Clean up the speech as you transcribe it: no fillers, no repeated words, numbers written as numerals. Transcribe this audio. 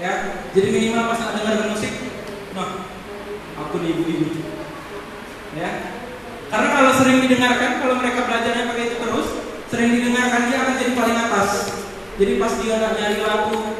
ya. Jadi minimal pas nak dengarkan musik, nah aku nih ibu-ibu, ya. Karena kalau sering didengarkan, kalau mereka belajarnya pakai itu terus, sering didengarkan dia akan jadi paling atas. Jadi pas dia nggak nyari lagu